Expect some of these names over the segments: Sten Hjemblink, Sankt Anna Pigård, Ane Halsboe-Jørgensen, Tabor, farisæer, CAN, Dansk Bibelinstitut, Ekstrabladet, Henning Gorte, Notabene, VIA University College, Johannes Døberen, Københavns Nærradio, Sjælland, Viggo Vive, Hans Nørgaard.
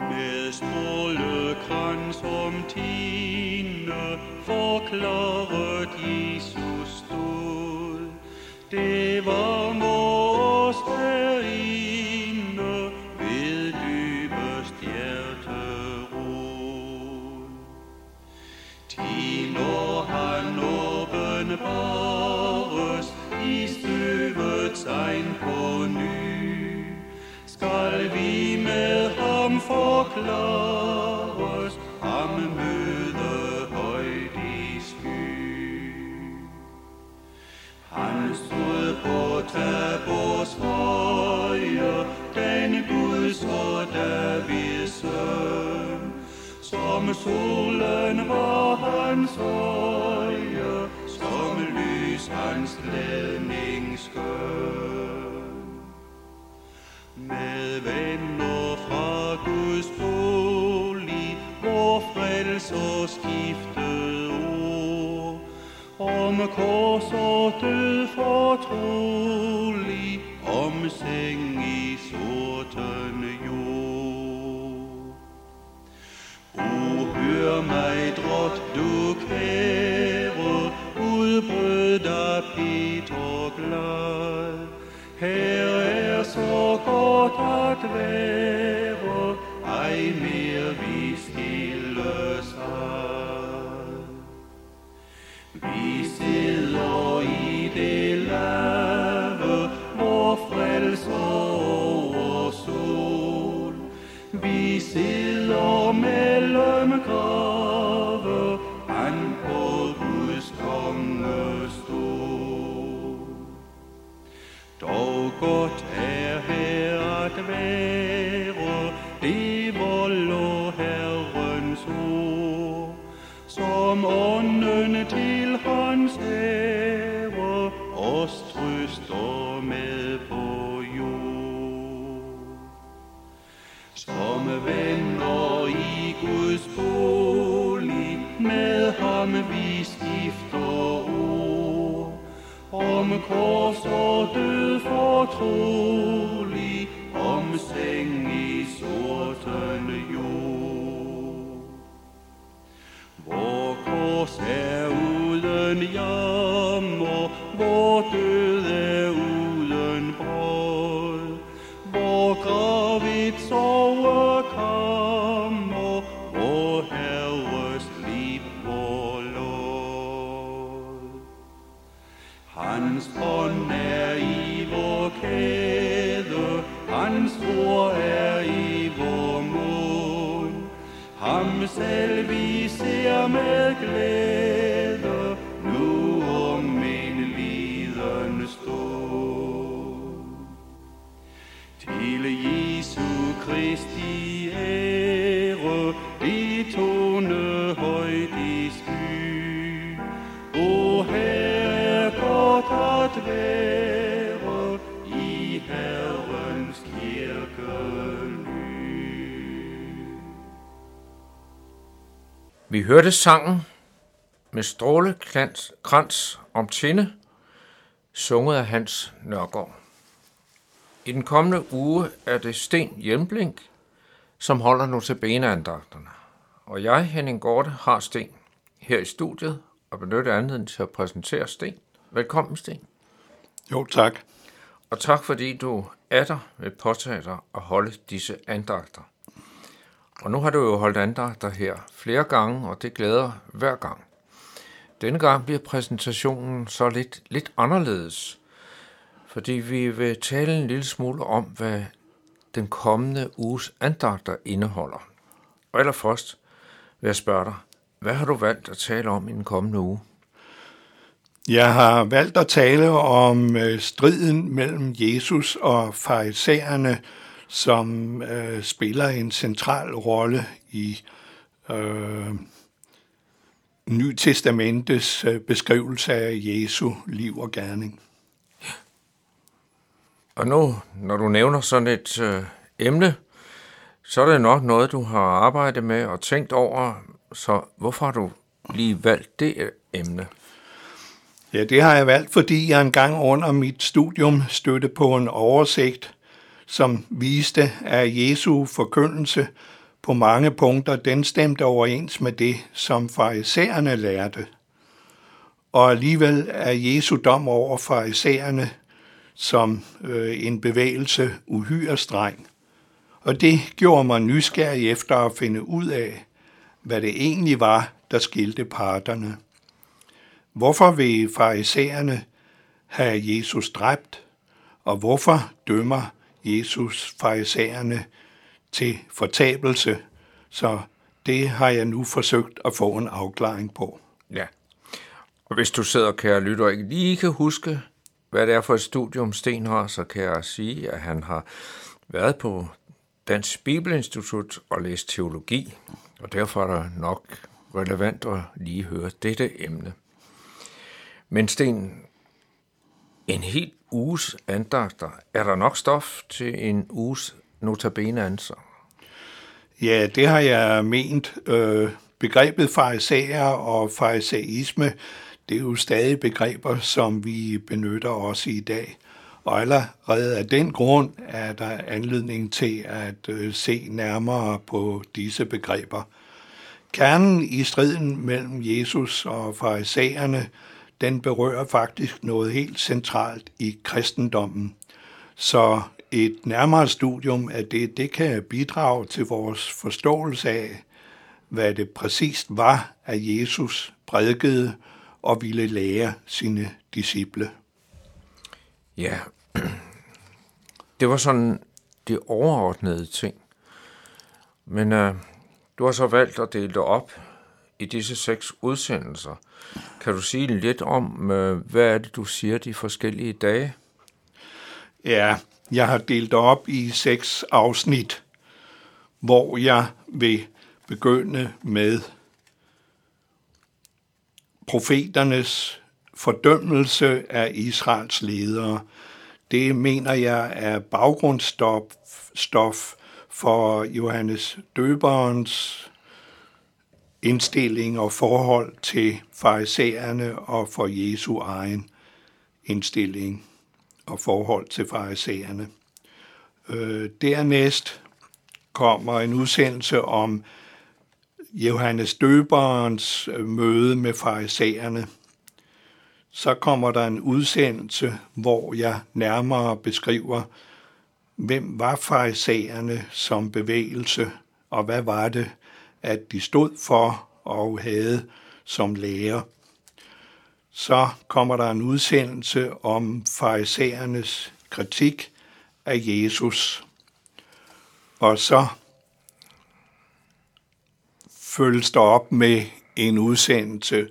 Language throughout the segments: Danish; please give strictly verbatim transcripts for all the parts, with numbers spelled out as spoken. med småle krans om tine, forklaret Jesus stod. Det var mors herinde ved dybest hjerterod. Ti når han åbenbares, i støvet sein på ny, skal vi med ham forklares, ham møde højt i sky. Han stod på Tabors høje, den Guds og Davids søn, som solen var hans øje, som lys hans ledning skøn. Med venner fra Guds bolig, vor frelser skiftede ord, om kors og død fortrolig, om seng i sorten jord. O, hør mig, drot du kære, udbrød dig Peter glad. Her er så godt at være, ej mere vi skilles ad. Vi sidder i det lave, vor frelser over sol. Vi sidder mellem grave, han på Guds kongestol. Dog godt er her at være, det volder Herrens ord, som ånden til hans ære os trøster med på jord. Som venner i Guds bolig, med ham vi skifter ord, om kors og død fortrolig, om seng i sorten jord. Vor kors er uden jammer, vor død er uden brød, vor grav et sovekammer, vor Herres liv, vor lod. Hans ånd er i vor kæde, hans ord er i vor mund. Ham selv vi ser med glæde, nu om en liden stund. Til Jesu Kristi ære, det tone højt i sky. O her er godt at være i Herrens kirkely. Vi hørte sangen med strålekrans om tinde, sunget af Hans Nørgaard. I den kommende uge er det Sten Hjemblink, som holder notabeneandagterne. Og jeg, Henning Gorte, har Sten her i studiet og benytter anledningen til at præsentere Sten. Velkommen, Sten. Jo, tak. Og tak, fordi du er der med påtager at holde disse andagter. Og nu har du jo holdt andagter her flere gange, og det glæder hver gang. Denne gang bliver præsentationen så lidt, lidt anderledes, fordi vi vil tale en lille smule om, hvad den kommende uges andagter indeholder. Og allerførst vil jeg spørge dig, hvad har du valgt at tale om i den kommende uge? Jeg har valgt at tale om striden mellem Jesus og farisæerne, som øh, spiller en central rolle i øh, Ny Testamentes beskrivelse af Jesu liv og gerning. Og nu, når du nævner sådan et øh, emne, så er det nok noget, du har arbejdet med og tænkt over, så hvorfor har du lige valgt det emne? Ja, det har jeg valgt, fordi jeg engang under mit studium stødte på en oversigt, som viste, at Jesu forkyndelse på mange punkter, den stemte overens med det, som farisæerne lærte. Og alligevel er Jesu dom over farisæerne som øh, en bevægelse uhyre streng. Og det gjorde mig nysgerrig efter at finde ud af, hvad det egentlig var, der skilte parterne. Hvorfor vil farisæerne have Jesus dræbt, og hvorfor dømmer Jesus farisæerne til fortabelse? Så det har jeg nu forsøgt at få en afklaring på. Ja, og hvis du sidder, kære lytter, og ikke lige kan huske, hvad det er for et studium Sten har, så kan jeg sige, at han har været på Dansk Bibelinstitut og læst teologi, og derfor er der nok relevant at lige høre dette emne. Men Sten, en hel uges andagter, er der nok stof til en uges notabeneanser? Ja, det har jeg ment. Begrebet farisæer og farisæisme, det er jo stadig begreber, som vi benytter os i dag. Og allerede af den grund er der anledning til at se nærmere på disse begreber. Kernen i striden mellem Jesus og farisæerne, den berører faktisk noget helt centralt i kristendommen. Så et nærmere studium af det, det kan bidrage til vores forståelse af, hvad det præcist var, at Jesus prædikede og ville lære sine disciple. Ja, det var sådan det overordnede ting. Men øh, du har så valgt at dele det op i disse seks udsendelser. Kan du sige lidt om, hvad er det, du siger de forskellige dage? Ja, jeg har delt op i seks afsnit, hvor jeg vil begynde med profeternes fordømmelse af Israels ledere. Det mener jeg er baggrundsstof for Johannes Døberens indstilling og forhold til farisæerne og for Jesu egen indstilling og forhold til farisæerne. Øh, dernæst kommer en udsendelse om Johannes Døberens møde med farisæerne. Så kommer der en udsendelse, hvor jeg nærmere beskriver, hvem var farisæerne som bevægelse, og hvad var det, at de stod for og havde som lærer. Så kommer der en udsendelse om farisæernes kritik af Jesus. Og så følges der op med en udsendelse,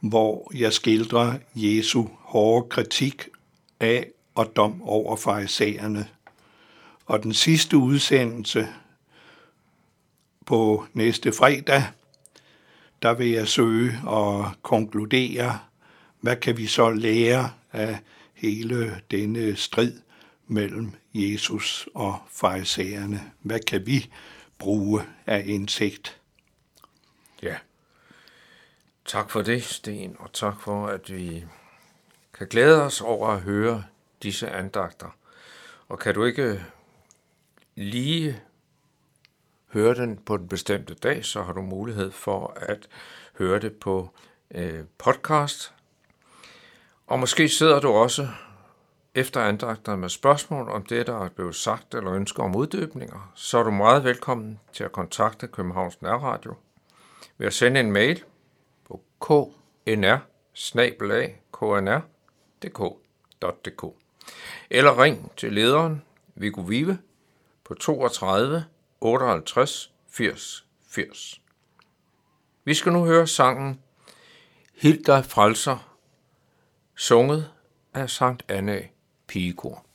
hvor jeg skildrer Jesu hårde kritik af og dom over farisæerne. Og den sidste udsendelse på næste fredag, der vil jeg søge og konkludere, hvad kan vi så lære af hele denne strid mellem Jesus og farisæerne? Hvad kan vi bruge af indsigt? Ja, tak for det, Sten, og tak for, at vi kan glæde os over at høre disse andagter. Og kan du ikke lige høre den på den bestemte dag, så har du mulighed for at høre det på øh, podcast. Og måske sidder du også efter andagter med spørgsmål om det, der er blevet sagt, eller ønsker om uddybninger, så er du meget velkommen til at kontakte Københavns Nærradio ved at sende en mail på k n r bindestreg k n r punktum d k punktum d k eller ring til lederen Viggo Vive på toogtredive otteoghalvtreds firs firs. Vi skal nu høre sangen "Hil dig frelser", sunget af Sankt Anna Pigård.